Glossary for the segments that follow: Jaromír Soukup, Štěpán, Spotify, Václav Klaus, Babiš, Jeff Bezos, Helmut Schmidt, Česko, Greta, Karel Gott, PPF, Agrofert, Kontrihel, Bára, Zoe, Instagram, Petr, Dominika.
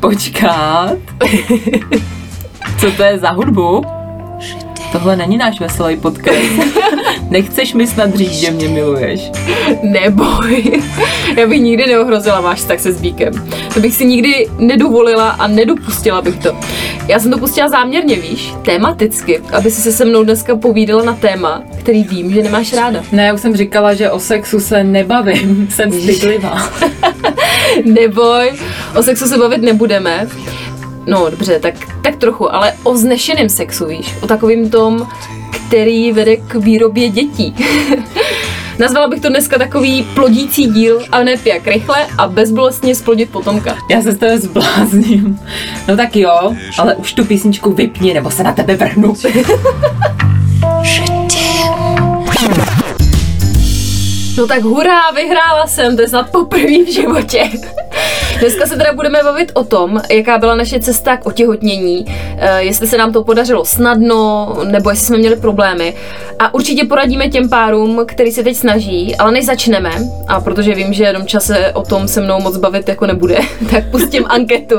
Počkat. Co to je za hudbu? Tohle není náš veselý podcast. Nechceš mi snad říct, že mě miluješ? Neboj. Já bych nikdy neohrozila váš vztah se Zbíkem. To bych si nikdy nedovolila a nedopustila bych to. Já jsem to pustila záměrně, víš, tematicky, aby jsi se mnou dneska povídala na téma, který vím, že nemáš ráda. Ne, já už jsem říkala, že o sexu se nebavím. Jsem stydlivá. Neboj, o sexu se bavit nebudeme. No dobře, tak trochu, ale o vznešeném sexu, víš, o takovým tom, který vede k výrobě dětí. Nazvala bych to dneska takový plodící díl, a ne jak rychle a bezbolestně splodit potomka. Já se z toho zblázním. No tak jo, ale už tu písničku vypni, nebo se na tebe vrhnu. No tak hurá, vyhrála jsem, to je snad poprvé v životě. Dneska se teda budeme bavit o tom, jaká byla naše cesta k otěhotnění, jestli se nám to podařilo snadno, nebo jestli jsme měli problémy. A určitě poradíme těm párům, který se teď snaží, ale než začneme, a protože vím, že Domča se o tom se mnou moc bavit jako nebude, tak pustím anketu.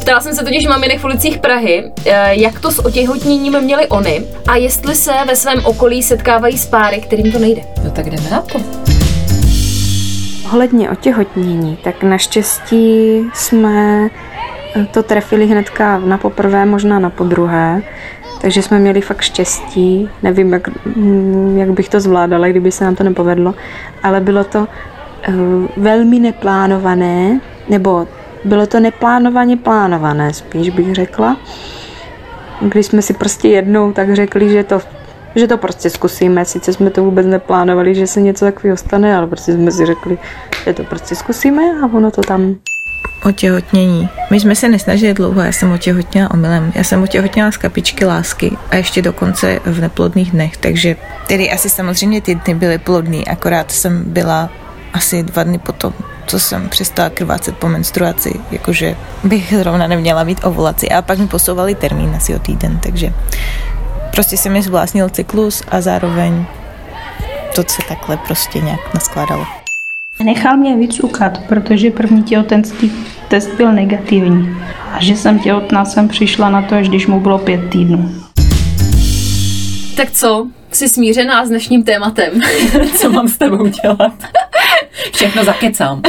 Ptala jsem se totiž maminek v ulicích Prahy, jak to s otěhotněním měli oni a jestli se ve svém okolí setkávají s páry, kterým to nejde. No tak jdeme na to. Ohledně otěhotnění, tak naštěstí jsme to trefili hnedka na poprvé, možná na podruhé, takže jsme měli fakt štěstí. Nevím, jak bych to zvládala, kdyby se nám to nepovedlo, ale bylo to velmi neplánované, nebo bylo to neplánovaně plánované, spíš bych řekla. Když jsme si prostě jednou tak řekli, že to prostě zkusíme, sice jsme to vůbec neplánovali, že se něco takového stane, ale prostě jsme si řekli, že to prostě zkusíme a ono to tam. Otěhotnění. My jsme se nesnažili dlouho, já jsem otěhotněla omylem. Já jsem otěhotněla z kapičky lásky a ještě dokonce v neplodných dnech, takže tedy asi samozřejmě ty dny byly plodný, akorát jsem byla asi 2 dny potom, co jsem přestala krvácet po menstruaci, jakože bych zrovna neměla mít ovulaci, a pak mi posouvali termín asi o týden, takže prostě se mi zvlastnil cyklus a zároveň to se takhle prostě nějak naskládalo. Nechal mě víc ukat, protože první těhotenský test byl negativní. A že jsem těhotná, jsem přišla na to, až když mu bylo 5 týdnů. Tak co? Jsi smířená s dnešním tématem. Co mám s tebou dělat? Všechno zakecám.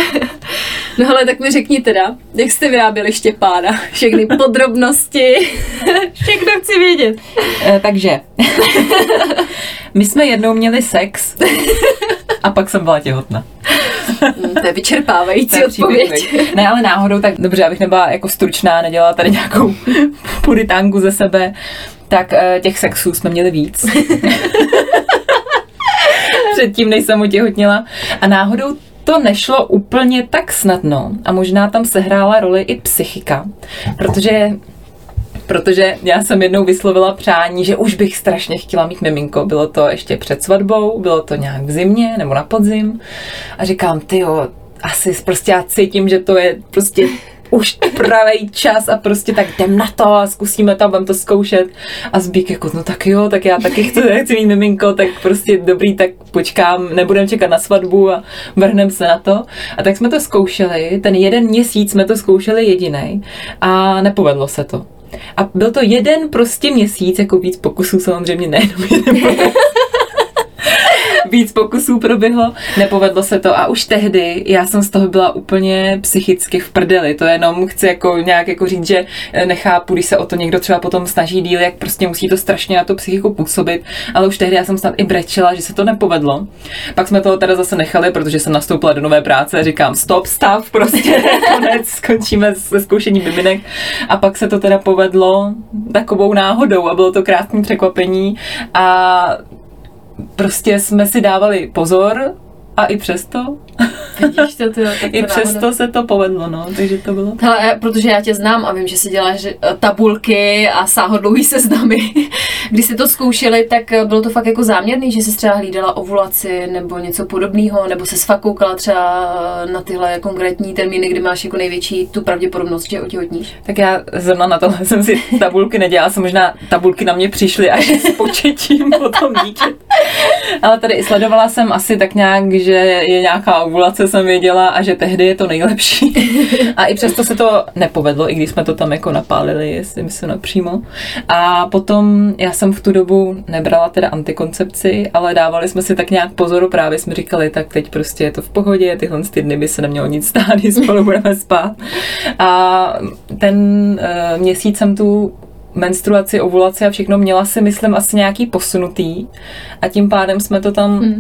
No hele, tak mi řekni teda, jak jste vyráběli Štěpána, všechny podrobnosti, všechno chci vědět. Takže, my jsme jednou měli sex a pak jsem byla těhotná. To je vyčerpávající odpověď. Ne, ale náhodou, tak dobře, abych nebyla jako stručná, nedělala tady nějakou puritánku ze sebe, tak těch sexů jsme měli víc. Předtím, než jsem otěhotněla. A náhodou to nešlo úplně tak snadno a možná tam sehrála roli i psychika, protože já jsem jednou vyslovila přání, že už bych strašně chtěla mít miminko. Bylo to ještě před svatbou, bylo to nějak v zimě nebo na podzim a říkám, tyjo, asi prostě já cítím, že to je prostě už pravý čas a prostě tak jdem na to a zkusíme to, budeme to zkoušet. A Zbík jako, no tak jo, tak já taky chci mít miminko, tak prostě dobrý, tak počkám, nebudem čekat na svatbu a vrhneme se na to. A tak jsme to zkoušeli, ten 1 měsíc jsme to zkoušeli jedinej a nepovedlo se to. A byl to 1 měsíc, jako víc pokusů samozřejmě nejenom 1 pokus. Víc pokusů proběhlo, nepovedlo se to a už tehdy já jsem z toho byla úplně psychicky v prdeli. To jenom chci jako nějak jako říct, že nechápu, když se o to někdo třeba potom snaží díl, jak prostě musí to strašně na to psychiku působit, ale už tehdy já jsem snad i brečela, že se to nepovedlo. Pak jsme toho teda zase nechali, protože jsem nastoupila do nové práce, říkám stop, stav, prostě konec, skončíme se zkoušením miminek a pak se to teda povedlo takovou náhodou a bylo to krásné překvapení a prostě jsme si dávali pozor a i přesto Vidíš to, tyjo, tak i přesto se to povedlo, no, takže to bylo. Hele, protože já tě znám a vím, že si děláš tabulky a sáhodlouhý seznamy. Když jste to zkoušeli, tak bylo to fakt jako záměrný, že jsi třeba hlídala ovulaci nebo něco podobného, nebo se fakt koukala třeba na tyhle konkrétní termíny, kdy máš jako největší tu pravděpodobnost, že otěhotníš? Tak já zrovna na tohle jsem si tabulky nedělala, jsem možná tabulky na mě přišly až s početím potom dítě. Ale tady sledovala jsem asi tak nějak, že je nějaká ovulace, jsem věděla, a že tehdy je to nejlepší. A i přesto se to nepovedlo, i když jsme to tam jako napálili, jestli myslím napřímo. A potom já jsem v tu dobu nebrala teda antikoncepci, ale dávali jsme si tak nějak pozoru, právě jsme říkali, tak teď prostě je to v pohodě, tyhle dny by se nemělo nic stát, když spolu budeme spát. A ten měsíc jsem tu menstruaci, ovulaci a všechno měla si, myslím, asi nějaký posunutý a tím pádem jsme to tam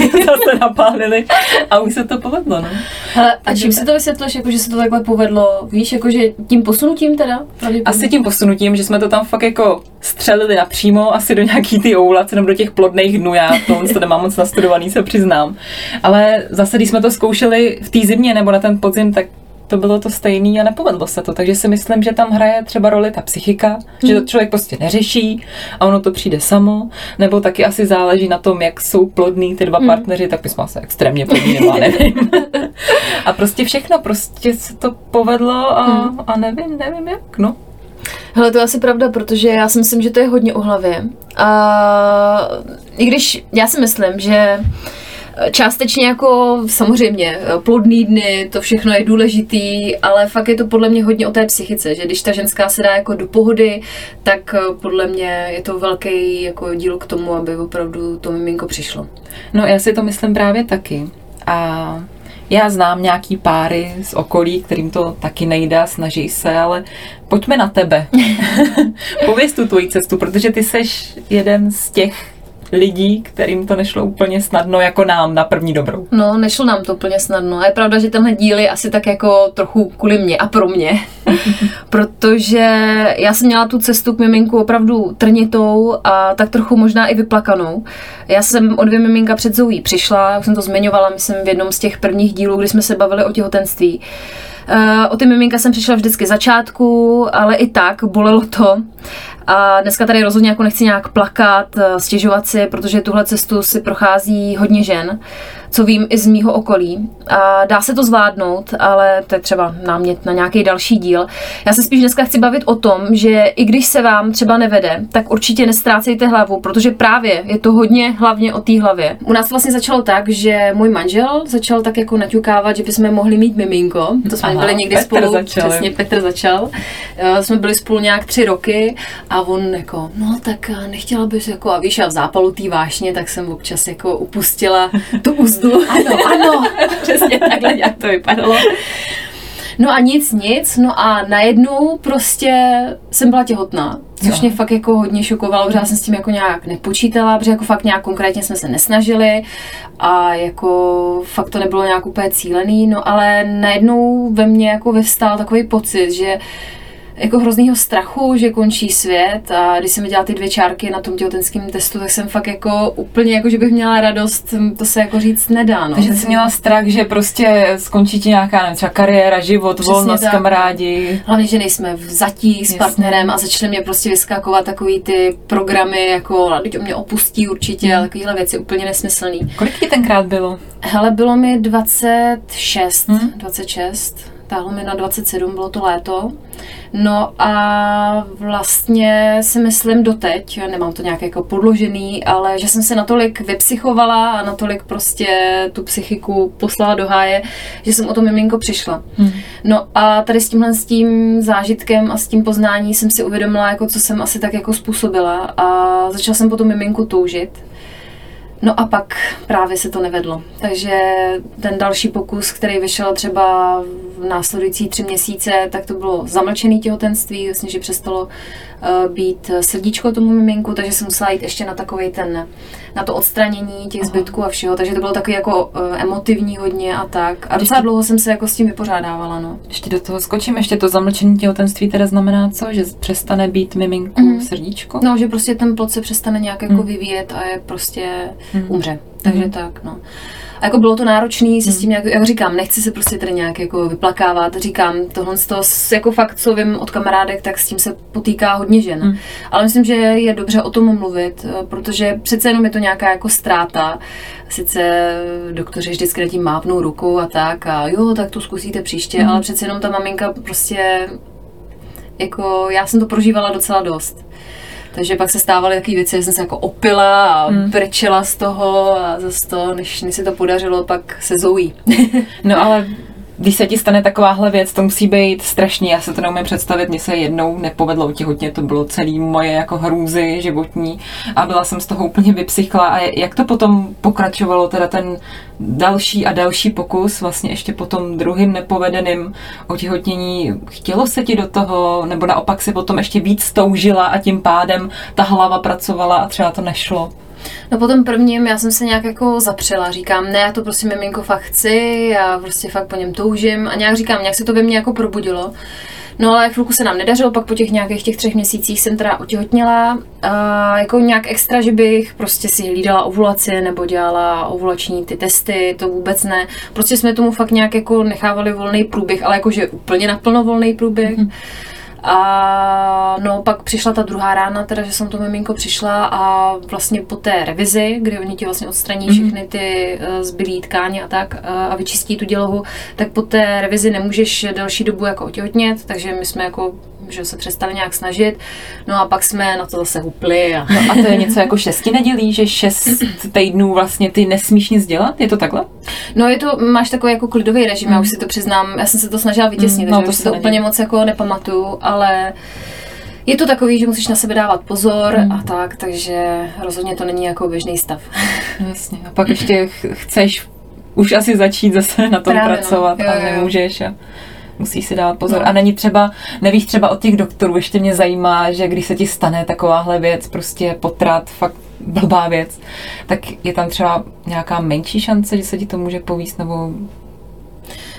zase napálili a už se to povedlo, no. Hele, a čím si to vysvětlíš, jako, že se to takhle povedlo, víš, jakože tím posunutím teda? Asi tím posunutím, že jsme to tam fakt jako střelili napřímo, asi do nějaký ty ovulace nebo do těch plodných dnů, já to nemám moc nastudovaný, se přiznám. Ale zase, když jsme to zkoušeli v té zimě nebo na ten podzim, tak to bylo to stejný a nepovedlo se to, takže si myslím, že tam hraje třeba roli ta psychika, že to člověk prostě neřeší a ono to přijde samo, nebo taky asi záleží na tom, jak jsou plodný ty dva partneři, tak bychom se extrémně plodný, nebo nevím. A prostě všechno, prostě se to povedlo a nevím jak, no. Hele, to je asi pravda, protože já si myslím, že to je hodně o hlavě. A i když já si myslím, že částečně jako samozřejmě plodný dny, to všechno je důležitý, ale fakt je to podle mě hodně o té psychice, že když ta ženská se dá jako do pohody, tak podle mě je to velký jako díl k tomu, aby opravdu to miminko přišlo. No já si to myslím právě taky a já znám nějaký páry z okolí, kterým to taky nejde, snaží se, ale pojďme na tebe. Pověz tu tvoji cestu, protože ty seš jeden z těch lidí, kterým to nešlo úplně snadno, jako nám na první dobrou. No, nešlo nám to úplně snadno. A je pravda, že tenhle díl je asi tak jako trochu kvůli mě a pro mě. Protože já jsem měla tu cestu k miminku opravdu trnitou a tak trochu možná i vyplakanou. Já jsem o 2 miminka před Zoe přišla, už jsem to zmiňovala, myslím, v jednom z těch prvních dílů, kdy jsme se bavili o těhotenství. O ty miminka jsem přišla vždycky začátku, ale i tak bolelo to. A dneska tady rozhodně jako nechci nějak plakat, stěžovat si, protože tuhle cestu si prochází hodně žen, co vím i z mýho okolí. A dá se to zvládnout, ale to je třeba námět na nějaký další díl. Já se spíš dneska chci bavit o tom, že i když se vám třeba nevede, tak určitě nestrácejte hlavu, protože právě je to hodně hlavně o té hlavě. U nás vlastně začalo tak, že můj manžel začal tak jako naťukávat, že bychom mohli mít miminko. To jsme byli někdy spolu, přesně Petr začal. Jsme byli spolu nějak 3 roky. A on jako, no tak nechtěla bys jako, a víš, a v zápalu té vášně, tak jsem občas jako upustila tu úzdu. Ano, přesně takhle nějak to vypadalo. No a nic, no a najednou prostě jsem byla těhotná, což mě fakt jako hodně šokovalo, protože já jsem s tím jako nějak nepočítala, protože jako fakt nějak konkrétně jsme se nesnažili a jako fakt to nebylo nějak úplně cílený, no ale najednou ve mně jako vyvstal takový pocit, že jako hroznýho strachu, že končí svět, a když jsem dělala ty 2 čárky na tom těhotenském testu, tak jsem fakt jako úplně jako, že bych měla radost, to se jako říct nedá, no. Takže jsi měla strach, že prostě skončí ti nějaká, nevím, třeba kariéra, život, přesně volnost, tak, kamarádi. Hlavně, že nejsme vzatí s partnerem a začaly mě prostě vyskakovat takový ty programy, jako teď mě opustí určitě, a takovýhle věci úplně nesmyslný. Kolik ti tenkrát bylo? Hele, bylo mi 26, 26. Táhlo mi na 27, bylo to léto. No a vlastně si myslím doteď, nemám to nějak jako podložený, ale že jsem se natolik vypsychovala a natolik prostě tu psychiku poslala do háje, že jsem o to miminko přišla. No a tady s tímhle s tím zážitkem a s tím poznání jsem si uvědomila, jako co jsem asi tak jako způsobila, a začala jsem po tom miminku toužit. No a pak právě se to nevedlo. Takže ten další pokus, který vyšel třeba v následující 3 měsíce, tak to bylo zamlčené těhotenství, vlastně, že přestalo být srdíčko tomu miminku, takže jsem musela jít ještě na takovej ten, na to odstranění těch zbytků a všeho, takže to bylo takový jako emotivní hodně a tak. A docela dlouho jsem se jako s tím vypořádávala, no. Ještě do toho skočím, ještě to zamlčení těhotenství teda znamená co? Že přestane být miminku srdíčko? No, že prostě ten plod se přestane nějak jako vyvíjet a je prostě umře. Takže tak, no. A jako bylo to náročné, se s tím nějak, jako říkám, nechci se prostě tady nějak jako vyplakávat, říkám, tohle z toho, jako fakt, co vím od kamarádek, tak s tím se potýká hodně žen. Ale myslím, že je dobře o tom mluvit, protože přece jenom je to nějaká jako ztráta. Sice doktoři vždycky na tím mávnou rukou a tak, a jo, tak to zkusíte příště, ale přece jenom ta maminka prostě, jako já jsem to prožívala docela dost. Takže pak se stávaly takové věci, že jsem se jako opila a brčela z toho a zase to, než se to podařilo, pak se Zoe. No ale když se ti stane takováhle věc, to musí být strašný, já se to neumím představit, mně se jednou nepovedlo těhotně, to bylo celý moje jako hrůzy životní a byla jsem z toho úplně vypsychla. A jak to potom pokračovalo, teda ten další a další pokus, vlastně ještě po tom druhým nepovedeným otěhotnění, chtělo se ti do toho, nebo naopak si potom ještě víc toužila a tím pádem ta hlava pracovala a třeba to nešlo? No po tom prvním já jsem se nějak jako zapřela, říkám, ne, já to prostě miminko fakt chci, já prostě fakt po něm toužím a nějak říkám, nějak se to ve mně jako probudilo. No ale chvilku se nám nedařilo, pak po těch nějakých těch 3 měsících jsem teda otěhotněla a jako nějak extra, že bych prostě si hlídala ovulaci nebo dělala ovulační ty testy, to vůbec ne. Prostě jsme tomu fakt nějak jako nechávali volný průběh, ale jakože úplně naplno volný průběh. A no pak přišla ta druhá rána, teda, že jsem to miminko přišla a vlastně po té revizi, kdy oni ti vlastně odstraní všechny ty zbylý tkáně a tak a vyčistí tu dělohu, tak po té revizi nemůžeš další dobu jako otěhotnět, takže my jsme jako že se přestali nějak snažit, no a pak jsme na to zase hupli. A... No a to je něco jako 6 nedělí, že 6 týdnů vlastně ty nesmíš nic dělat? Je to takhle? No je to, máš takový jako klidový režim, já už si to přiznám, já jsem se to snažila vytěsnit, takže no, už si to úplně moc jako nepamatuju, ale je to takový, že musíš na sebe dávat pozor a tak, takže rozhodně to není jako běžný stav. Jasně, a pak ještě chceš už asi začít zase na tom právě pracovat no. A nemůžeš a... Musíš si dát pozor. No. A není třeba, nevíš třeba od těch doktorů, ještě mě zajímá, že když se ti stane takováhle věc, prostě potrat, fakt blbá věc, tak je tam třeba nějaká menší šance, že se ti to může povíst, nebo...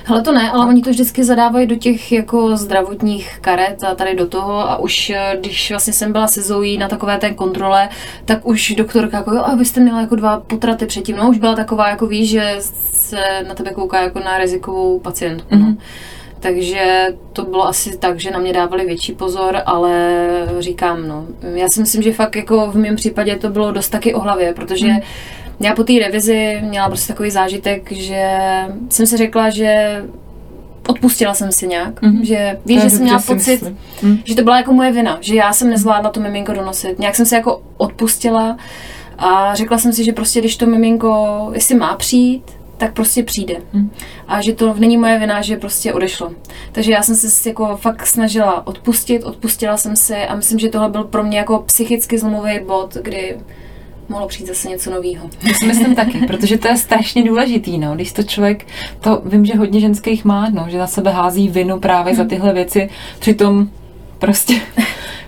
Hele, to ne, ale oni to vždycky zadávají do těch jako zdravotních karet a tady do toho a už když vlastně jsem byla se Zoe na takové té kontrole, tak už doktorka jako jo, a vy jste měla jako 2 potraty předtím, no už byla taková jako víš, že se na tebe kouká jako na rizikovou pacientku. Mm-hmm. Takže to bylo asi tak, že na mě dávali větší pozor, ale říkám, no, já si myslím, že fakt jako v mém případě to bylo dost taky o hlavě, protože já po té revizi měla prostě takový zážitek, že jsem si řekla, že odpustila jsem si nějak, že víš, že jsem měla pocit, že to byla jako moje vina, že já jsem nezvládla to miminko donosit, nějak jsem se jako odpustila a řekla jsem si, že prostě když to miminko, jestli má přijít, tak prostě přijde. A že to není moje vina, že prostě odešlo. Takže já jsem se jako fakt snažila odpustit, odpustila jsem se a myslím, že tohle byl pro mě jako psychicky zlomový bod, kdy mohlo přijít zase něco novýho. To si myslím taky, protože to je strašně důležitý, no, když to člověk, to vím, že hodně ženských má, no, že na sebe hází vinu právě za tyhle věci, přitom prostě...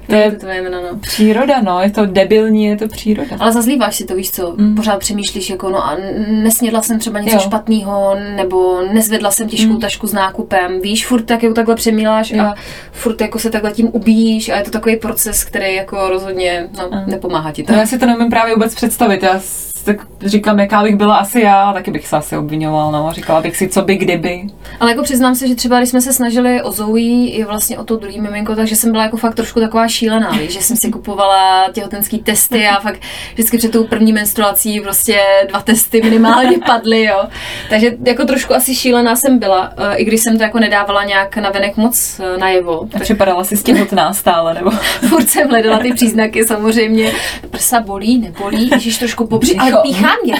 To je to tvoje jméno, no. Příroda, no, je to debilní, je to příroda. Ale zazlíváš si to, víš co, pořád přemýšlíš, jako no a nesnědla jsem třeba něco špatného, nebo nezvedla jsem těžkou tašku s nákupem, víš, furt tak jako takhle přemýšláš a furt jako se takhle tím ubíjíš a je to takový proces, který jako rozhodně, no, nepomáhá ti to. No, já si to neumím právě vůbec představit, já tak říkám, jaká bych byla asi já, taky bych se asi obvinovala, no, říkala bych si, co by kdyby. Ale jako přiznám se, že třeba když jsme se snažili o Zoe i vlastně o to druhý miminko, takže jsem byla jako fakt trošku taková šílená, víš, že jsem si kupovala těhotenský testy a fakt vždycky před tou první menstruací prostě 2 testy minimálně padly, jo. Takže jako trošku asi šílená jsem byla, i když jsem to jako nedávala nějak navenek moc najevo. A připadala si těhotná stále, nebo? Furt jsem hledala ty příznaky, samozřejmě prsa bolí, nebolí, ježiš, trošku po břichu. Píchá mě.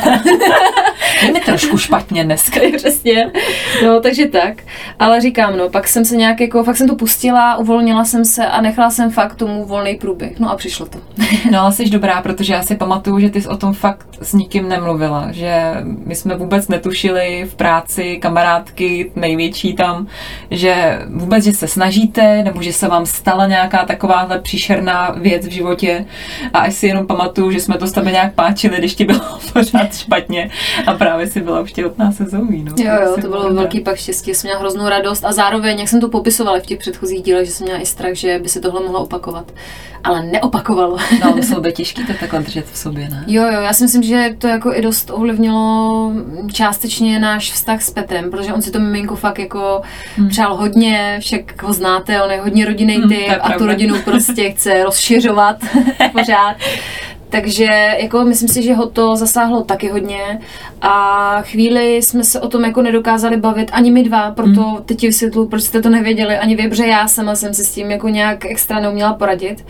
Je mi trošku špatně dneska. Přesně. No, takže tak. Ale říkám, no, pak jsem se nějak jako, fakt jsem to pustila, uvolnila jsem se a nechala jsem fakt tomu volný průběh. No a přišlo to. No ale jsi dobrá, protože já si pamatuju, že ty jsi o tom fakt s nikým nemluvila, že my jsme vůbec netušili v práci, kamarádky největší tam, že vůbec, že se snažíte, nebo že se vám stala nějaká takováhle příšerná věc v životě a až si jenom pamatuju, že jsme to s tebe nějak páčili, když ti bylo pořád špatně a právě si byla už těhotná se Zoe. No. Jo, to bylo velký pak štěstí, jsem měla hroznou radost a zároveň, jak jsem to popisovala v těch předchozích dílech, že jsem měla i strach, že by se tohle mohlo opakovat. opakovat. Ale neopakovalo. No, muselo být těžký to takhle držet v sobě, ne? Jo, já si myslím, že to jako i dost ovlivnilo částečně náš vztah s Petrem, protože on si to miminko fakt jako přál hodně, však ho znáte, on je hodně rodinný typ a tu rodinu prostě chce rozšiřovat pořád. Takže jako myslím si, že ho to zasáhlo taky hodně a chvíli jsme se o tom jako nedokázali bavit ani my dva, proto teď vysvětluji, proč jste to nevěděli ani vy, protože já sama jsem si s tím jako nějak extra neuměla poradit.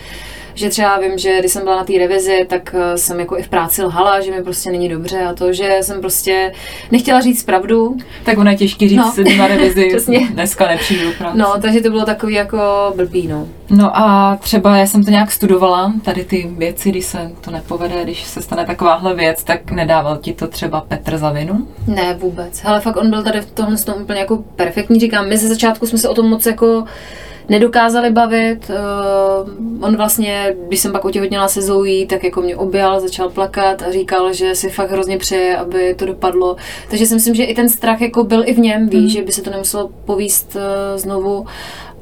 Že třeba vím, že když jsem byla na té revizi, tak jsem jako i v práci lhala, že mi prostě není dobře a to, že jsem prostě nechtěla říct pravdu. Tak ono je těžký říct na revizi, dneska nepřijdu práci. No, takže to bylo takový jako blbý, no. No a třeba já jsem to nějak studovala, tady ty věci, když se to nepovede, když se stane takováhle věc, tak nedával ti to třeba Petr za vinu? Ne, vůbec. Hele, fakt on byl tady v tomhle tom úplně jako perfektní, říkám, my ze začátku jsme se o tom moc jako nedokázali bavit. On vlastně, když jsem pak otěhotněla se Zoe, tak jako mě objal, začal plakat a říkal, že si fakt hrozně přeje, aby to dopadlo. Takže si myslím, že i ten strach jako byl i v něm, víš, že by se to nemuselo povíst znovu.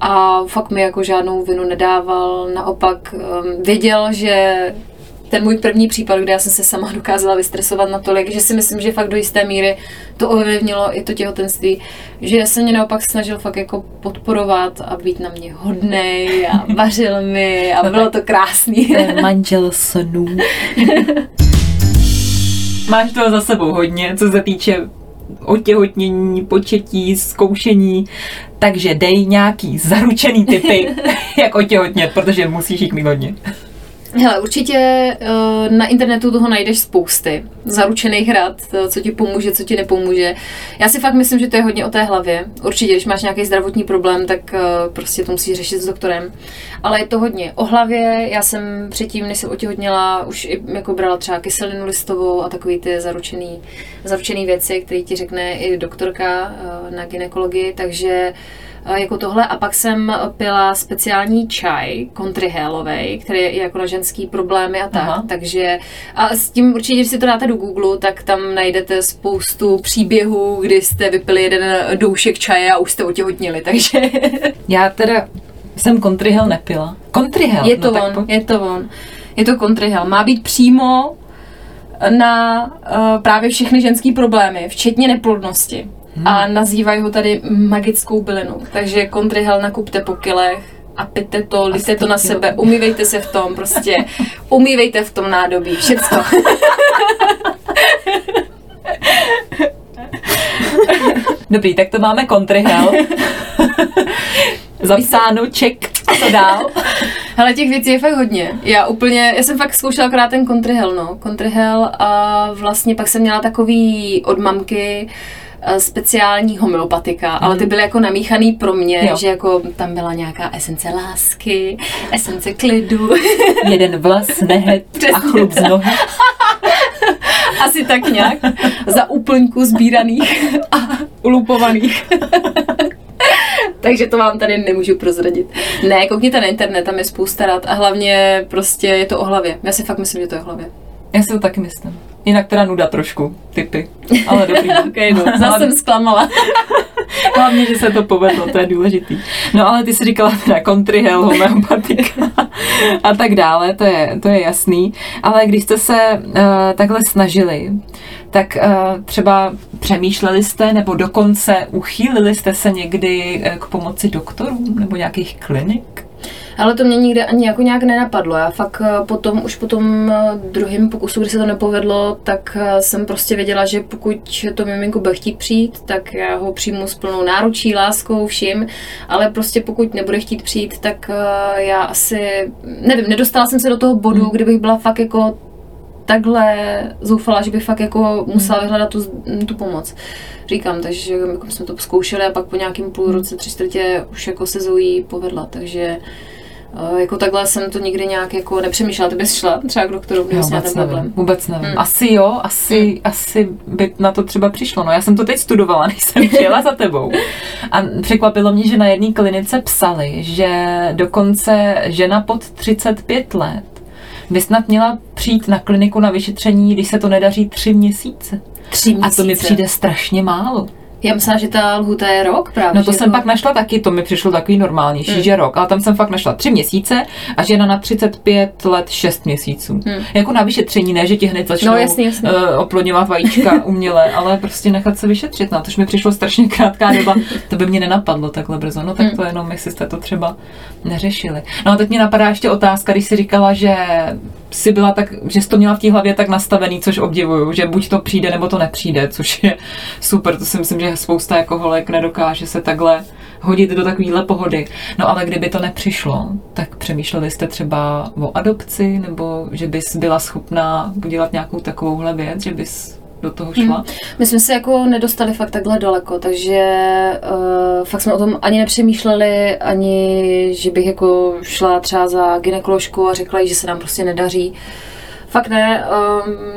A fakt mi jako žádnou vinu nedával. Naopak věděl, že ten můj první případ, kde já jsem se sama dokázala vystresovat natolik, že si myslím, že fakt do jisté míry to ovlivnilo i to těhotenství, že se mě naopak snažil fakt jako podporovat a být na mě hodnej a vařil mi a bylo to krásný. To je manžel snů. Máš toho za sebou hodně, co se týče otěhotnění, početí, zkoušení, takže dej nějaký zaručený tipy, jak otěhotnět, protože musíš jich mít hodně. Hele, určitě na internetu toho najdeš spousty zaručených rad, co ti pomůže, co ti nepomůže. Já si fakt myslím, že to je hodně o té hlavě. Určitě, když máš nějaký zdravotní problém, tak prostě to musíš řešit s doktorem. Ale je to hodně o hlavě. Já jsem předtím, než jsem otěhotněla, už jako brala třeba kyselinu listovou a takový ty zaručený věci, které ti řekne i doktorka na gynekologii, takže jako tohle. A pak jsem pila speciální čaj, kontrihélovej, který je jako na ženský problémy a tak. Aha. Takže a s tím určitě, když si to dáte do Google, tak tam najdete spoustu příběhů, kdy jste vypili jeden doušek čaje a už jste otěhotnili, takže... Já teda jsem kontrihel nepila. Kontrihel? Je to no, on, Je to kontrihel. Má být přímo na právě všechny ženský problémy, včetně neplodnosti. A nazývají ho tady magickou bylinu. Takže kontrihel nakupte po kilech a pijte to, lijte to na sebe, umývejte se v tom, prostě umývejte v tom nádobí, všecko. Dobrý, tak to máme kontrihel. Zapsáno, ček, co dál. Hele, těch věcí je fakt hodně. Já jsem fakt zkoušela akorát ten kontrihel, no. Kontrihel a vlastně pak jsem měla takový od mamky speciální homeopatika, ale ty byly jako namíchaný pro mě, jo. Že jako tam byla nějaká esence lásky, esence klidu. Jeden vlas, nehet a chlup z nohy. Asi tak nějak. Za úplňku sbíraných a ulupovaných. Takže to vám tady nemůžu prozradit. Ne, koukněte na internet, tam je spousta rad a hlavně prostě je to o hlavě. Já si fakt myslím, že to je o hlavě. Já si to taky myslím. Jinak teda nuda trošku, tipy, ale dobrý. Okay, no. Zase jsem zklamala. Hlavně, že se to povedlo, to je důležitý. No ale ty jsi říkala teda kontrihel, homeopatika a tak dále, to je jasný. Ale když jste se takhle snažili, tak třeba přemýšleli jste nebo dokonce uchýlili jste se někdy k pomoci doktorů nebo nějakých klinik? Ale to mě nikde ani jako nějak nenapadlo. Já fakt po tom druhém pokusu, kdy se to nepovedlo, tak jsem prostě věděla, že pokud to miminko bude chtít přijít, tak já ho přijmu s plnou náručí, láskou, vším, ale prostě pokud nebude chtít přijít, tak já asi, nevím, nedostala jsem se do toho bodu, kdy bych byla fakt jako takhle zoufala, že bych fakt jako musela vyhledat tu pomoc. Říkám, takže jako jsme to zkoušeli a pak po nějakém půl roce, 3/4 už jako se Zoe povedla, takže jako takhle jsem to nikdy nějak jako nepřemýšlela, ty bys šla třeba k doktoru, měl jsem ten problém. Vůbec nevím. Asi jo, asi by na to třeba přišlo. No, já jsem to teď studovala, než jsem přijela za tebou. A překvapilo mě, že na jedné klinice psali, že dokonce žena pod 35 let by snad měla přijít na kliniku na vyšetření, když se to nedaří 3 měsíce. A to mi přijde strašně málo. Já myslím, že ta lhůta je rok právě. No to jsem pak našla taky, to mi přišlo takový normálnější, že rok, ale tam jsem fakt našla 3 měsíce a žena na 35 let 6 měsíců. Jako na vyšetření, ne, že ti hned začnou oplodňovat vajíčka uměle, ale prostě nechat se vyšetřit. No, tož mi přišlo strašně krátká doba, to by mě nenapadlo takhle brzo, no tak to jenom, jestli jste to třeba neřešili. No a teď mě napadá ještě otázka, když jsi říkala, že jsi byla tak, že jsi to měla v té hlavě tak nastavený, což obdivuju, že buď to přijde, nebo to nepřijde, což je super, to si myslím, že spousta jako holek nedokáže se takhle hodit do takovýhle pohody. No ale kdyby to nepřišlo, tak přemýšleli jste třeba o adopci, nebo že bys byla schopná udělat nějakou takovouhle věc, že bys do toho šla? My jsme se jako nedostali fakt takhle daleko, takže fakt jsme o tom ani nepřemýšleli, ani že bych jako šla třeba za gynekoložku a řekla jí, že se nám prostě nedaří. Fakt ne,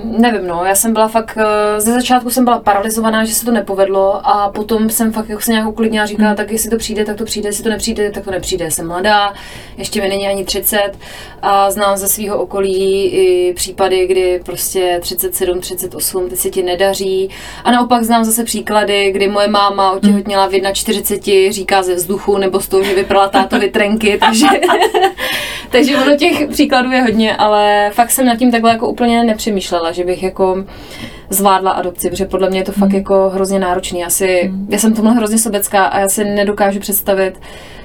nevím, no, já jsem byla fakt, ze začátku jsem byla paralizovaná, že se to nepovedlo a potom jsem fakt jako se nějak uklidnila a říkala, tak jestli to přijde, tak to přijde, jestli to nepřijde, tak to nepřijde, jsem mladá, ještě mi není ani 30 a znám ze svého okolí i případy, kdy prostě 37, 38, teď se ti nedaří a naopak znám zase příklady, kdy moje máma otěhotněla v 41, říká ze vzduchu nebo z toho, že vyprala tátovi trenky, takže, takže ono těch příkladů je hodně, ale fakt jsem nad tím takhle jako úplně nepřemýšlela, že bych jako zvládla adopci, protože podle mě je to fakt jako hrozně náročný. Já jsem tomhle hrozně sobecká a já si nedokážu představit,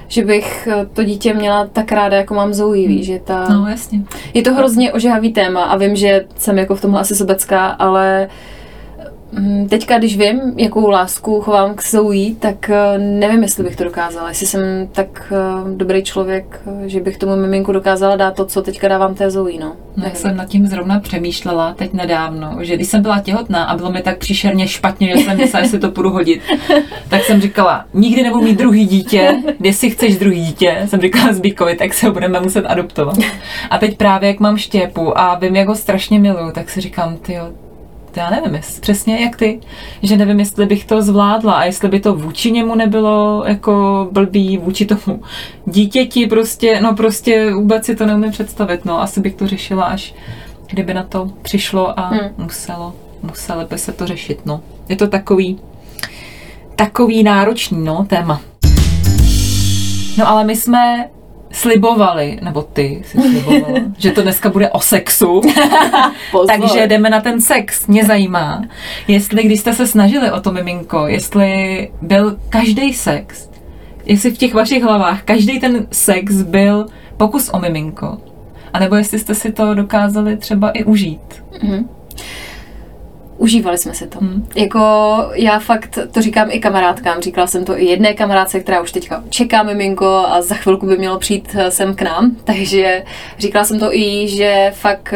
že bych to dítě měla tak ráda, jako mám Zoe, že ta... No jasně. Je to hrozně ožehavý téma a vím, že jsem jako v tomhle asi sobecká, ale teďka, když vím, jakou lásku chovám k Zoe, tak nevím, jestli bych to dokázala. Jestli jsem tak dobrý člověk, že bych tomu miminku dokázala dát to, co teďka dávám té Zoe, no. Tak jsem nad tím zrovna přemýšlela teď nedávno, že když jsem byla těhotná a bylo mi tak příšerně špatně, že jsem myslela, jestli to půjdu hodit, tak jsem říkala, nikdy nebudu mít druhý dítě, jestli chceš druhý dítě, jsem říkala Zbíkovi, tak se ho budeme muset adoptovat. A teď právě, jak mám Štěpu a vím, jak ho strašně miluju, tak si říkám, tyjo, já nevím, přesně jak ty, že nevím, jestli bych to zvládla a jestli by to vůči němu nebylo jako blbý, vůči tomu dítěti prostě, no prostě vůbec si to neumím představit, no asi bych to řešila, až kdyby na to přišlo a muselo by se to řešit, no. Je to takový náročný, no, téma. No ale my jsme slibovali, nebo ty jsi slibovala, že to dneska bude o sexu, takže jdeme na ten sex. Mě zajímá, jestli když jste se snažili o to miminko, jestli byl každý sex, jestli v těch vašich hlavách každý ten sex byl pokus o miminko, anebo jestli jste si to dokázali třeba i užít. Užívali jsme si to. Jako já fakt to říkám i kamarádkám, říkala jsem to i jedné kamarádce, která už teďka čeká miminko a za chvilku by mělo přijít sem k nám, takže říkala jsem to i, že fakt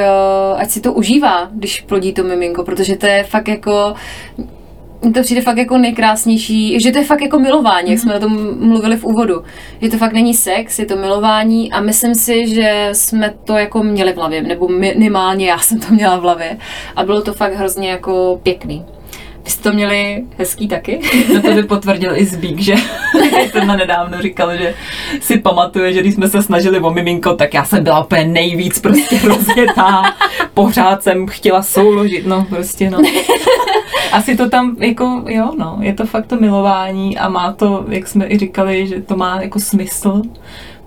ať si to užívá, když plodí to miminko, protože to je fakt jako, to přijde fakt jako nejkrásnější, že to je fakt jako milování, jak jsme o tom mluvili v úvodu, že to fakt není sex, je to milování a myslím si, že jsme to jako měli v hlavě, nebo minimálně já jsem to měla v hlavě a bylo to fakt hrozně jako pěkný. Vy jste to měli hezký taky? No to by potvrdil i Zbík, že ten nedávno říkal, že si pamatuje, že když jsme se snažili o miminko, tak já jsem byla úplně nejvíc prostě rozjetá, pořád jsem chtěla souložit, no prostě no. Asi to tam jako, jo no, je to fakt to milování a má to, jak jsme i říkali, že to má jako smysl.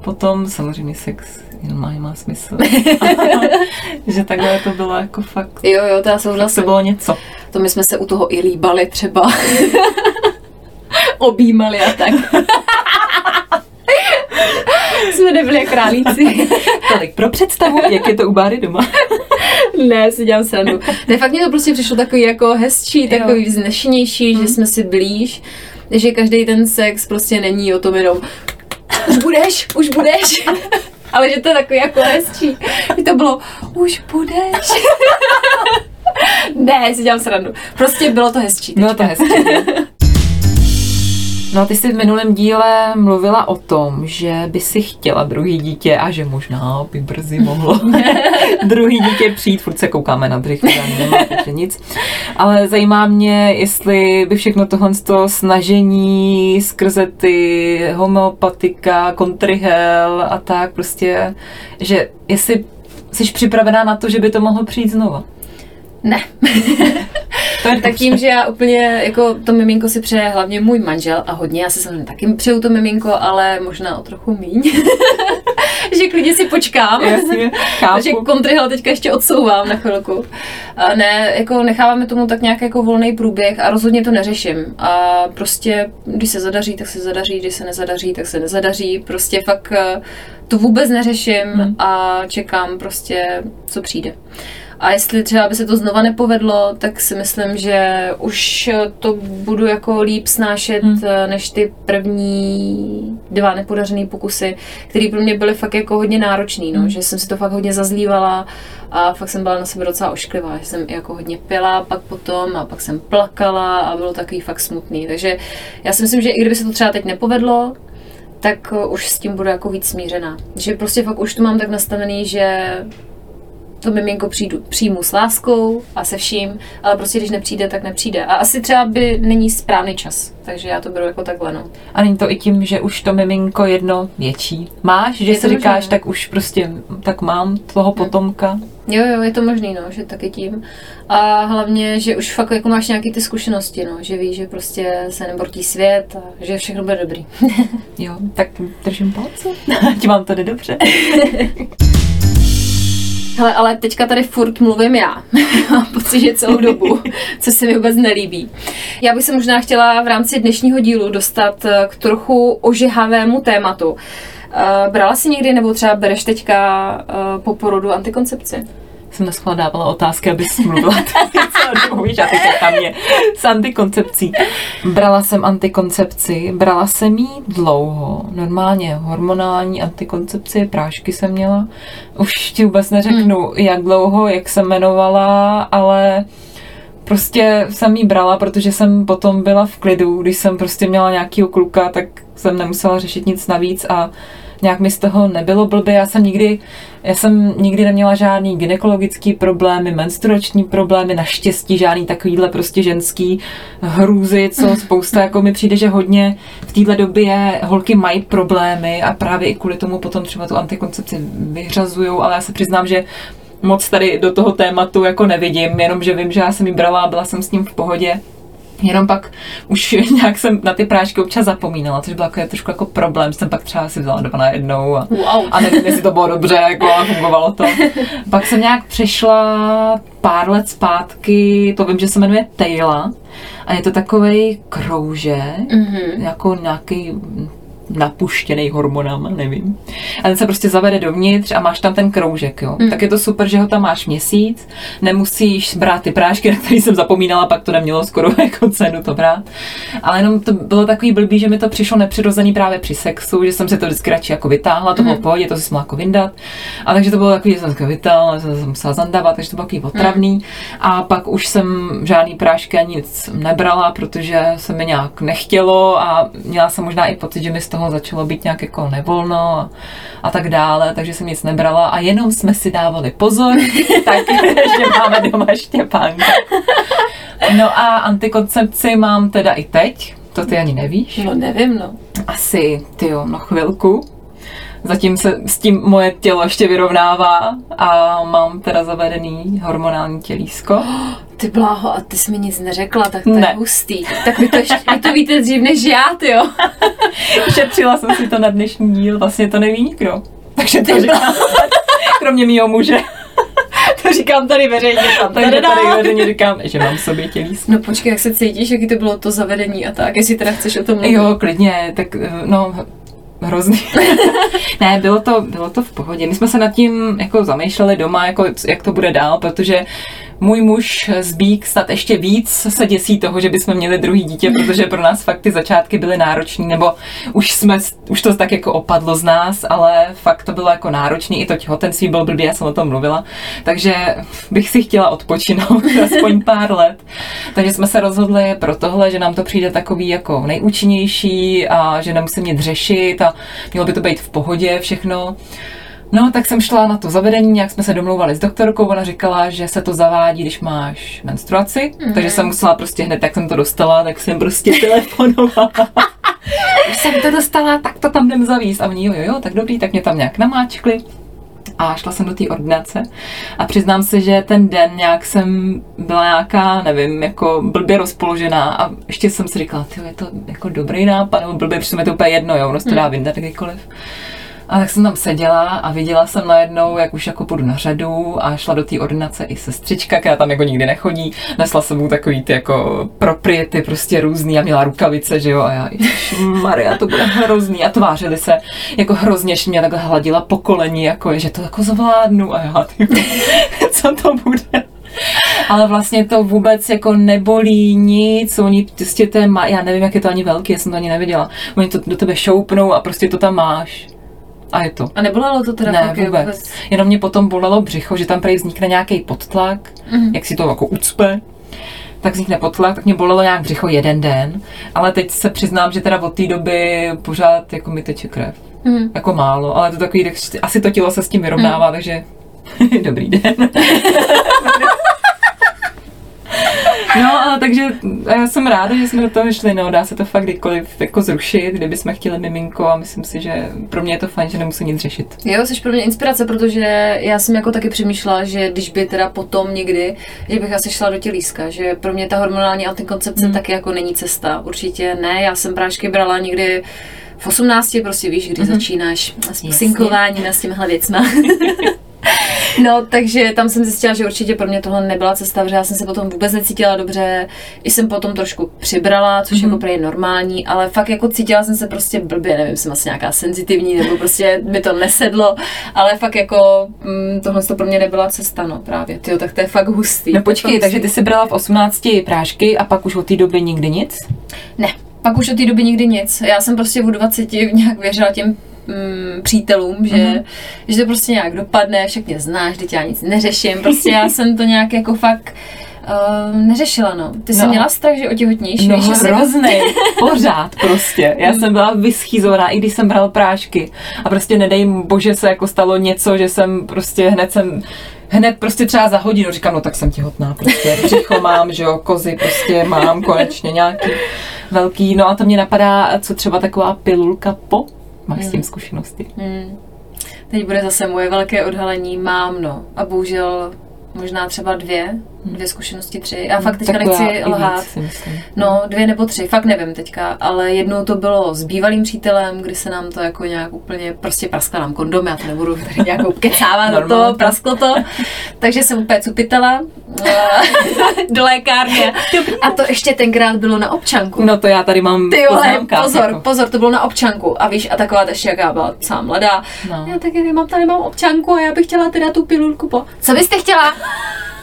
Potom samozřejmě sex má smysl. Že takhle to bylo jako fakt. Jo, to já souhlasím. To bylo něco. To my jsme se u toho i líbali třeba. Objímali a tak. Jsme nebyli králíci. Tolik pro představu, jak je to u Báry doma. Ne, si dělám srandu. Ne, fakt mě to prostě přišlo takový jako hezčí, takový vznešenější, že jsme si blíž, že každý ten sex prostě není o tom jenom už budeš. Ale že to je takový jako hezčí. Že to bylo, už budeš. Ne, si dělám srandu. Prostě bylo to hezčí. Teďka. Bylo to hezčí. No a ty jsi v minulém díle mluvila o tom, že by si chtěla druhý dítě a že možná by brzy mohlo druhý dítě přijít, furt se koukáme na břich, takže nic. Ale zajímá mě, jestli by všechno tohle snažení skrze ty homeopatika, kontrihel a tak prostě, že jestli jsi připravená na to, že by to mohlo přijít znova. Ne. Tak tím, že já úplně, jako to miminko si přeje hlavně můj manžel a hodně, já si samozřejmě taky přeju to miminko, ale možná o trochu míň. Že klidně si počkám. Jasně, chápu. Že kontryhal teďka ještě odsouvám na chvilku. A ne, jako necháváme tomu tak nějak jako volný průběh a rozhodně to neřeším. A prostě, když se zadaří, tak se zadaří, když se nezadaří, tak se nezadaří. Prostě fakt to vůbec neřeším a čekám prostě, co přijde. A jestli třeba by se to znova nepovedlo, tak si myslím, že už to budu jako líp snášet než ty první 2 nepodařené pokusy, které pro mě byly fakt jako hodně náročný, no, že jsem si to fakt hodně zazlívala a fakt jsem byla na sebe docela ošklivá, že jsem jako hodně pila pak potom a pak jsem plakala a bylo takový fakt smutný, takže já si myslím, že i kdyby se to třeba teď nepovedlo, tak už s tím budu jako víc smířená, že prostě fakt už to mám tak nastavený, že to miminko přijmu s láskou a se vším, ale prostě když nepřijde, tak nepřijde. A asi třeba by není správný čas, takže já to beru jako takhle, no. A není to i tím, že už to miminko jedno větší máš, že si říkáš, možný, tak už prostě, tak mám toho potomka? Jo, je to možný, no, že taky tím. A hlavně, že už fakt jako máš nějaké ty zkušenosti, no, že víš, že prostě se nebortí svět a že všechno bude dobrý. Jo, tak držím palce, ať vám to jde dobře. Hele, ale teďka tady furt mluvím já. Mám pocit, že celou dobu, co se mi vůbec nelíbí. Já bych se možná chtěla v rámci dnešního dílu dostat k trochu ožehavému tématu. Brala jsi někdy, nebo třeba bereš teďka po porodu antikoncepci? Jsem naschvál dávala otázky, abys mluvila celou dobu, víš, a teď tam je s antikoncepcí. Brala jsem antikoncepci, brala jsem jí dlouho, normálně hormonální antikoncepci, prášky jsem měla. Už ti vůbec neřeknu, jak dlouho, jak se jmenovala, ale prostě jsem jí brala, protože jsem potom byla v klidu, když jsem prostě měla nějakýho kluka, tak jsem nemusela řešit nic navíc a nějak mi z toho nebylo blbě. Já jsem nikdy neměla žádný gynekologický problémy, menstruační problémy, naštěstí žádný takovýhle prostě ženský hrůzy, co spousta, jako mi přijde, že hodně v téhle době holky mají problémy a právě i kvůli tomu potom třeba tu antikoncepci vyhřazujou, ale já se přiznám, že moc tady do toho tématu jako nevidím, jenom že vím, že já jsem ji brala a byla jsem s ním v pohodě. Jenom pak už nějak jsem na ty prášky občas zapomínala, což byl jako, trošku jako problém, jsem pak třeba si vzala 2 najednou a nevím, jestli to bylo dobře, jako a fungovalo to. Pak jsem nějak přešla pár let zpátky, to vím, že se jmenuje Tejla a je to takovej kroužek, jako nějaký napuštěný hormonama, nevím. A ten se prostě zavede dovnitř a máš tam ten kroužek, jo. Tak je to super, že ho tam máš měsíc, nemusíš brát ty prášky, na který jsem zapomínala, pak to nemělo skoro jako cenu to brát. Ale jenom to bylo takový blbý, že mi to přišlo nepřirozený právě při sexu, že jsem si to vždycky radši jako vytáhla, to bylo v pohodě, to jsem mohla jako vyndat. A takže to bylo takový, že jsem to vytáhla, že jsem musela zandávat, takže to bylo takový otravný. A pak už jsem žádný prášky ani nic nebrala, protože se mi nějak nechtělo a měla jsem možná i pocit, že mi začalo být nějak jako nevolno a tak dále, takže jsem nic nebrala a jenom jsme si dávali pozor, tak, že máme doma Štěpánka. No a antikoncepci mám teda i teď, to ty ani nevíš. No nevím, no. Asi, tyjo, no chvilku. Zatím se s tím moje tělo ještě vyrovnává a mám teda zavedený hormonální tělísko. Oh, ty bláho, a ty jsi mi nic neřekla, tak to je hustý. Tak vy to víte dřív než já, tyjo. Šetřila jsem si to na dnešní díl, vlastně to neví nikdo. Takže to říkám, kromě mýho muže. To říkám tady veřejně, říkám, že mám v sobě tělísko. No počkej, jak se cítíš, jaký to bylo to zavedení a tak, jestli teda chceš o tom mluvit. Jo, klidně, tak no... Hrozný. Ne, bylo to v pohodě. My jsme se nad tím jako zamýšleli doma, jako jak to bude dál, protože můj muž Zbík snad ještě víc se děsí toho, že bychom měli druhý dítě, protože pro nás fakt ty začátky byly náročný, nebo už to tak jako opadlo z nás, ale fakt to bylo jako náročný, i to těhotenství bylo blbý, já jsem o tom mluvila, takže bych si chtěla odpočinout aspoň pár let. Takže jsme se rozhodli pro tohle, že nám to přijde takový jako nejúčinnější a že nemusím nic řešit a mělo by to být v pohodě všechno. No, tak jsem šla na to zavedení, nějak jsme se domlouvali s doktorkou, ona říkala, že se to zavádí, když máš menstruaci, takže jsem musela prostě hned, jak jsem to dostala, tak jsem prostě telefonovala. Už jsem to dostala, tak to tam jdem zavíst. A oni, jo, tak dobrý, tak mě tam nějak namáčkli. a šla jsem do té ordinace a přiznám se, že ten den nějak jsem byla nějaká, nevím, jako blbě rozpoložená a ještě jsem si říkala, tyjo, je to jako dobrý nápad, nebo blbě, protože mi to úplně jedno, jo, ono se to dá vyndat kdykoliv. A tak jsem tam seděla a viděla jsem najednou, jak už jako půjdu na řadu a šla do té ordinace i sestřička, která tam jako nikdy nechodí. Nesla sebou takový ty jako propriety prostě různý a měla rukavice, že jo, a já, Maria, to bude hrozný a tvářili se jako hrozně, že mě takhle hladila po koleni, jako že to jako zvládnu a já, tyjo, co to bude? Ale vlastně to vůbec jako nebolí nic, oni prostě to má, já nevím, jak je to ani velký, já jsem to ani neviděla. Oni to do tebe šoupnou a prostě to tam máš. A je to. A nebolelo to teda? Ne, vůbec. Jenom mě potom bolelo břicho, že tam prý vznikne nějaký podtlak, jak si to jako ucpe, tak vznikne podtlak, tak mě bolelo nějak břicho jeden den, ale teď se přiznám, že teda od té doby pořád jako mi teče krev. Jako málo, ale to takový, tak asi to tělo se s tím vyrovnává, takže dobrý den. No, ale takže já jsem ráda, že jsme do toho šli, no, dá se to fakt kdykoliv jako zrušit, kdybychom chtěli miminko a myslím si, že pro mě je to fajn, že nemusím nic řešit. Jo, jsi pro mě inspirace, protože já jsem jako taky přemýšlela, že když by teda potom někdy, že bych asi šla do tělíska, že pro mě ta hormonální antikoncepce taky jako není cesta, určitě ne, já jsem prášky brala někdy v 18, prostě víš, kdy začínáš s pusinkováním a s těmhle věcma. No, takže tam jsem zjistila, že určitě pro mě tohle nebyla cesta, protože já jsem se potom vůbec necítila dobře, i jsem potom trošku přibrala, což jako prý je normální, ale fakt jako cítila jsem se prostě blbě, nevím, jsem asi nějaká senzitivní, nebo prostě mi to nesedlo, ale fakt jako tohle to pro mě nebyla cesta, no právě, tyjo, tak to je fakt hustý. No počkej, takže ty jsi brala v 18 prášky a pak už od té doby nikdy nic? Ne, pak už od té doby nikdy nic, já jsem prostě v 20 nějak věřila těm přítelům, že to prostě nějak dopadne, všechny znáš, teď já nic neřeším, prostě já jsem to nějak jako fakt neřešila, no. Ty jsi měla strach, že otěhotníš? No hrozný, pořád prostě. Já jsem byla vyschizovaná, i když jsem brala prášky a prostě nedej bože se jako stalo něco, že jsem prostě hned prostě třeba za hodinu říkám, no tak jsem těhotná, prostě břicho mám, že jo, kozy prostě mám konečně nějaký velký, no a to mě napadá, co třeba taková pilulka po. Máš s tím zkušenosti. Teď bude zase moje velké odhalení, mám, no. A bohužel možná třeba dvě zkušenosti, tři. Já fakt teďka nechci lhát. No, 2 nebo 3, fakt nevím teďka, ale jednou to bylo s bývalým přítelem, kdy se nám to jako nějak úplně, prostě praskla nám kondom, já to nebudu tady nějakou kecávat do toho, prasklo to. Takže jsem úplně cupitala do lékárny. A to ještě tenkrát bylo na občanku. No to já tady mám poznámka. Pozor, to bylo na občanku. A víš, a taková ještě jaká byla sám mladá. No. Já taky tady mám občanku a já bych chtěla teda tu pilulku po. Co byste chtěla?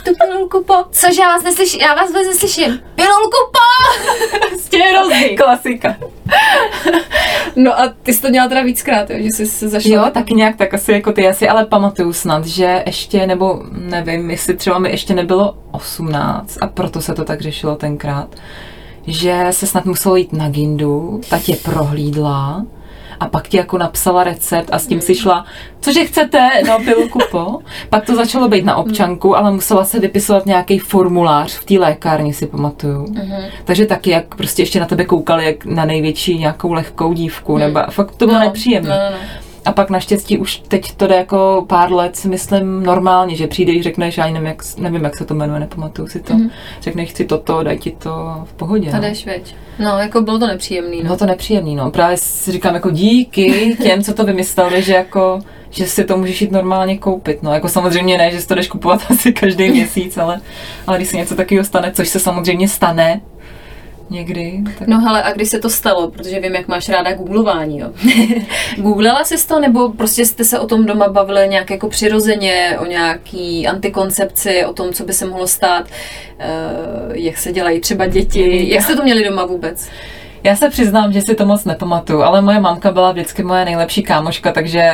Tu pilulku po. Cože, já vás vůbec neslyším. Pilulku po! Stěrozný. Klasika. No a ty jsi to měla teda víckrát, jo, že jsi se zašla. Jo, taky nějak, tak asi jako ty, asi, ale pamatuju snad, že ještě, nebo nevím, jestli třeba mi ještě nebylo 18 a proto se to tak řešilo tenkrát, že se snad muselo jít na gindu, ta tě prohlídla a pak ti jako napsala recept a s tím si šla, cože chcete, no pilulku po. Pak to začalo být na občanku, ale musela se vypisovat nějaký formulář v té lékárně, si pamatuju. Takže taky, jak prostě ještě na tebe koukali, jak na největší nějakou lehkou dívku, nebo fakt to bylo nepříjemné. No. A pak naštěstí už teď to jde jako pár let, myslím, normálně, že přijdeš, řekneš, já nevím, jak se to jmenuje, nepamatuju si to. Řekneš si toto, daj ti to v pohodě. A jdeš veď. No, jako bylo to nepříjemný. No. Bylo to nepříjemný, no. Právě si říkám, jako díky těm, co to vymysleli, že jako, že si to můžeš jít normálně koupit, no. Jako samozřejmě ne, že si to jdeš kupovat asi každý měsíc, ale když se něco takového stane, což se samozřejmě stane, někdy. Tak... No hele, a když se to stalo, protože vím, jak máš ráda googlování, jo. Googlela jsi to, nebo prostě jste se o tom doma bavili nějak jako přirozeně, o nějaký antikoncepci, o tom, co by se mohlo stát, jak se dělají třeba děti, jak jste to měli doma vůbec? Já se přiznám, že si to moc nepamatuju, ale moje mamka byla vždycky moje nejlepší kámoška, takže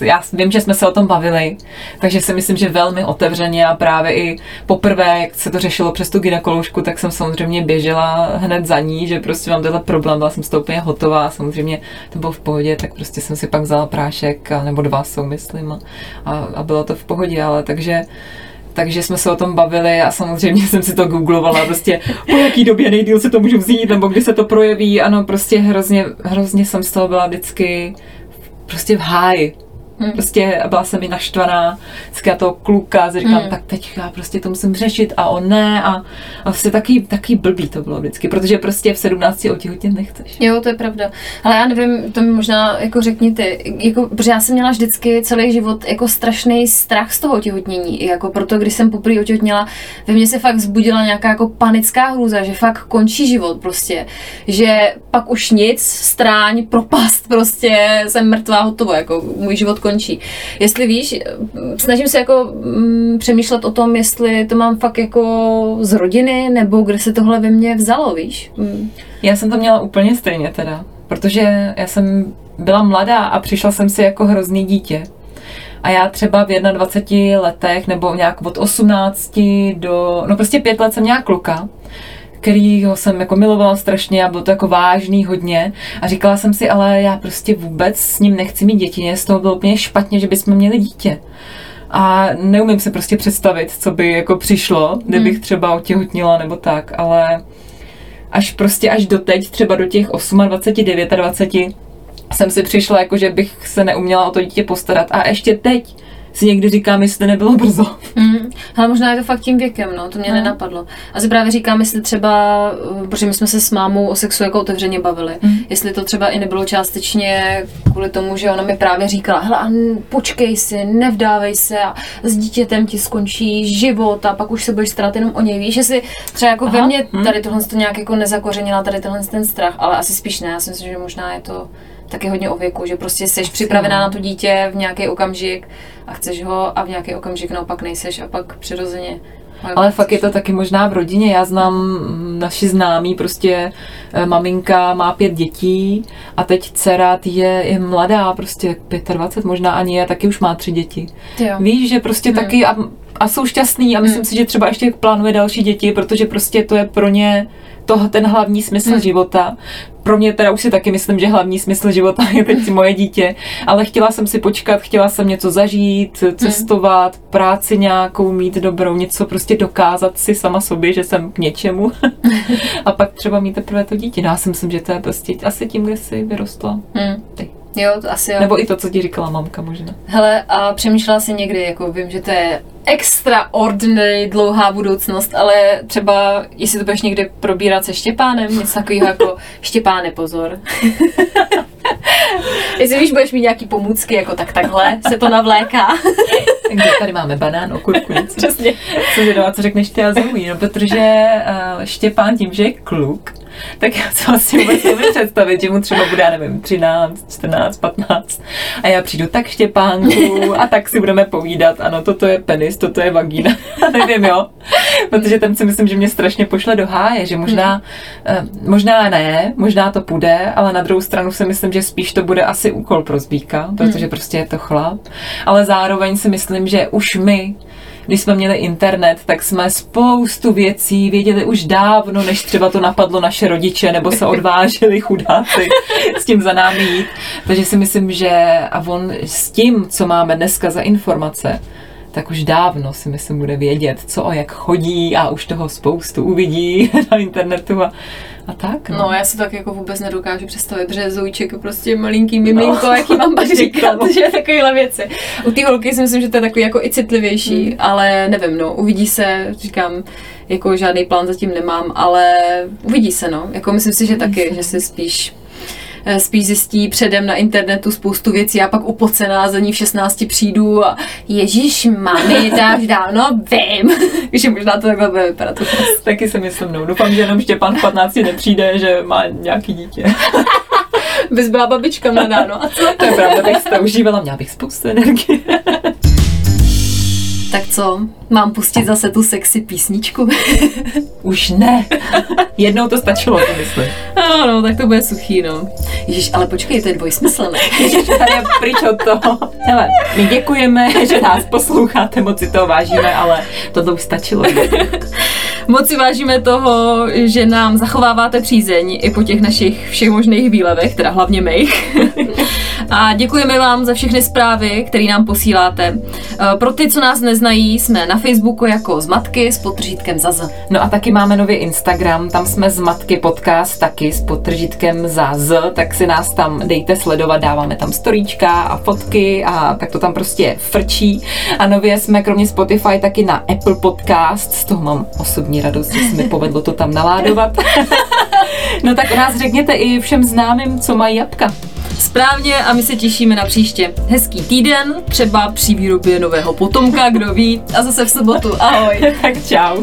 já vím, že jsme se o tom bavili, takže si myslím, že velmi otevřeně a právě i poprvé, jak se to řešilo přes tu gynekoložku, tak jsem samozřejmě běžela hned za ní, že prostě mám tenhle problém, byla jsem z toho úplně hotová a samozřejmě to bylo v pohodě, tak prostě jsem si pak vzala prášek, nebo 2 jsou, myslím, a bylo to v pohodě, ale takže jsme se o tom bavili a samozřejmě jsem si to googlovala, prostě po jaký době nejdýl se to můžu vzít, nebo kdy se to projeví, ano, prostě hrozně jsem z toho byla vždycky prostě v háji. Prostě byla jsem i naštvaná z toho kluka, říkám, tak teď já prostě to musím řešit a on ne a vlastně taky blbý to bylo vždycky, protože prostě v 17 otěhotnět nechceš. Jo, to je pravda. Ale já nevím, to mi možná jako řekni ty, jako, protože já jsem měla vždycky celý život jako strašný strach z toho otěhotnění, jako proto když jsem poprvé otěhotněla, ve mně se fakt vzbudila nějaká jako panická hrůza, že fakt končí život prostě, že pak už nic, stráň, propast prostě, jsem mrtvá, hotovo, jako můj život končí. Jestli víš, snažím se jako přemýšlet o tom, jestli to mám fakt jako z rodiny, nebo kde se tohle ve mně vzalo, víš? Já jsem to měla úplně stejně teda, protože já jsem byla mladá a přišla jsem si jako hrozný dítě. A já třeba v 21 letech, nebo nějak od 18 do, no prostě 5 let jsem měla kluka, kterýho jsem jako milovala strašně a bylo to jako vážný hodně a říkala jsem si, ale já prostě vůbec s ním nechci mít děti, mě z toho bylo úplně špatně, že bychom měli dítě. A neumím se prostě představit, co by jako přišlo, kdybych třeba otěhotnila nebo tak, ale až doteď, třeba do těch 28, 29 jsem si přišla, jako že bych se neuměla o to dítě postarat a ještě teď si někdy říkám, jestli to nebylo brzo. Ale možná je to fakt tím věkem, no, to mě nenapadlo. A si právě říkám, jestli třeba, protože my jsme se s mámou o sexu jako otevřeně bavili, jestli to třeba i nebylo částečně kvůli tomu, že ona mi právě říkala, hele, počkej si, nevdávej se a s dítětem ti skončí život a pak už se budeš starat jenom o něj, víš, jestli třeba jako ve mně tady tohle to nějak jako nezakořenila, tady tenhle ten strach, ale asi spíš ne, já si myslím, že možná je to taky hodně o věku, že prostě jsi připravená na to dítě v nějaký okamžik a chceš ho a v nějaký okamžik naopak nejseš a pak přirozeně. Ale fakt je to taky možná v rodině, já znám naši známí, prostě maminka má 5 dětí a teď dcera je mladá, prostě 25 možná ani a taky už má 3 děti. Jo. Víš, že prostě taky a jsou šťastný a myslím si, že třeba ještě plánuje další děti, protože prostě to je pro ně ten hlavní smysl života. Pro mě teda už si taky myslím, že hlavní smysl života je teď moje dítě, ale chtěla jsem si počkat, chtěla jsem něco zažít, cestovat, práci nějakou mít dobrou, něco prostě dokázat si sama sobě, že jsem k něčemu a pak třeba mít teprve to dítě. No, já si myslím, že to je prostě asi tím, kde jsi vyrostla. Ty. Jo, asi jo. Nebo i to, co ti říkala mamka možná. Hele, a přemýšlela jsi někdy, jako vím, že to je extraordinary dlouhá budoucnost, ale třeba, jestli to budeš někde probírat se Štěpánem, něco takového jako Štěpáne, pozor. Jestli víš, budeš mít nějaký pomůcky, jako takhle se to navléká. Takže tady máme banán, okurku, něco. Přesně. Co řekneš ty a Zoe, no, protože Štěpán tím, že je kluk, tak já se vlastně vůbec nevím představit, že mu třeba bude, já nevím, 13, 14, 15 a já přijdu tak Štěpánku a tak si budeme povídat, ano, toto je penis, toto je vagína, nevím, jo, protože tam si myslím, že mě strašně pošle do háje, že možná ne, možná to půjde, ale na druhou stranu si myslím, že spíš to bude asi úkol pro Zbíka, protože prostě je to chlap, ale zároveň si myslím, že už my, když jsme měli internet, tak jsme spoustu věcí věděli už dávno, než třeba to napadlo naše rodiče, nebo se odvážili chudáci s tím za námi jít. Takže si myslím, že a on s tím, co máme dneska za informace, tak už dávno si myslím bude vědět, co a jak chodí a už toho spoustu uvidí na internetu a tak. No já se tak jako vůbec nedokážu představit, protože Zojíček je prostě malinký miminko, jaký mám pak říkat, že takovéhle věci. U té holky si myslím, že to je takový jako i citlivější, ale nevím, no, uvidí se, říkám, jako žádný plán zatím nemám, ale uvidí se, no, jako myslím si, že taky, že si spíš zjistí předem na internetu spoustu věcí, já pak upocená za ní v 16 přijdu a ježíš, mami, dáš dávno, vím. Že možná to takhle bude vypadat. Taky se mi se mnou. Doufám, že jenom Štěpán v 15 nepřijde, že má nějaký dítě. Bys byla babička mladá, no. To je pravda, bych se to užívala, měla bych spoustu energie. Tak co, mám pustit zase tu sexy písničku? Už ne. Jednou to stačilo, to myslím. No, tak to bude suchý, no. Ježiš, ale počkej, to je dvojsmyslné. Ježiš, tady je pryč od toho. Hele, my děkujeme, že nás posloucháte, moc si toho vážíme, ale to už stačilo. Moc si vážíme toho, že nám zachováváte přízeň i po těch našich všech možných výlevech, teda hlavně mých. A děkujeme vám za všechny zprávy, které nám posíláte. Pro ty, co nás neznají, sítí jsme na Facebooku jako Zmatky s podtržítkem zaz. No a taky máme nový Instagram, tam jsme Zmatky podcast taky s podtržítkem zaz, tak si nás tam dejte sledovat, dáváme tam storíčka a fotky a tak to tam prostě frčí. A nově jsme kromě Spotify taky na Apple Podcast, z toho mám osobní radost, že se mi povedlo to tam naládovat. No tak nás řekněte i všem známým, co mají jabka. Správně a my se těšíme na příště. Hezký týden, třeba při výrobě nového potomka, kdo ví, a zase v sobotu. Ahoj. Tak čau.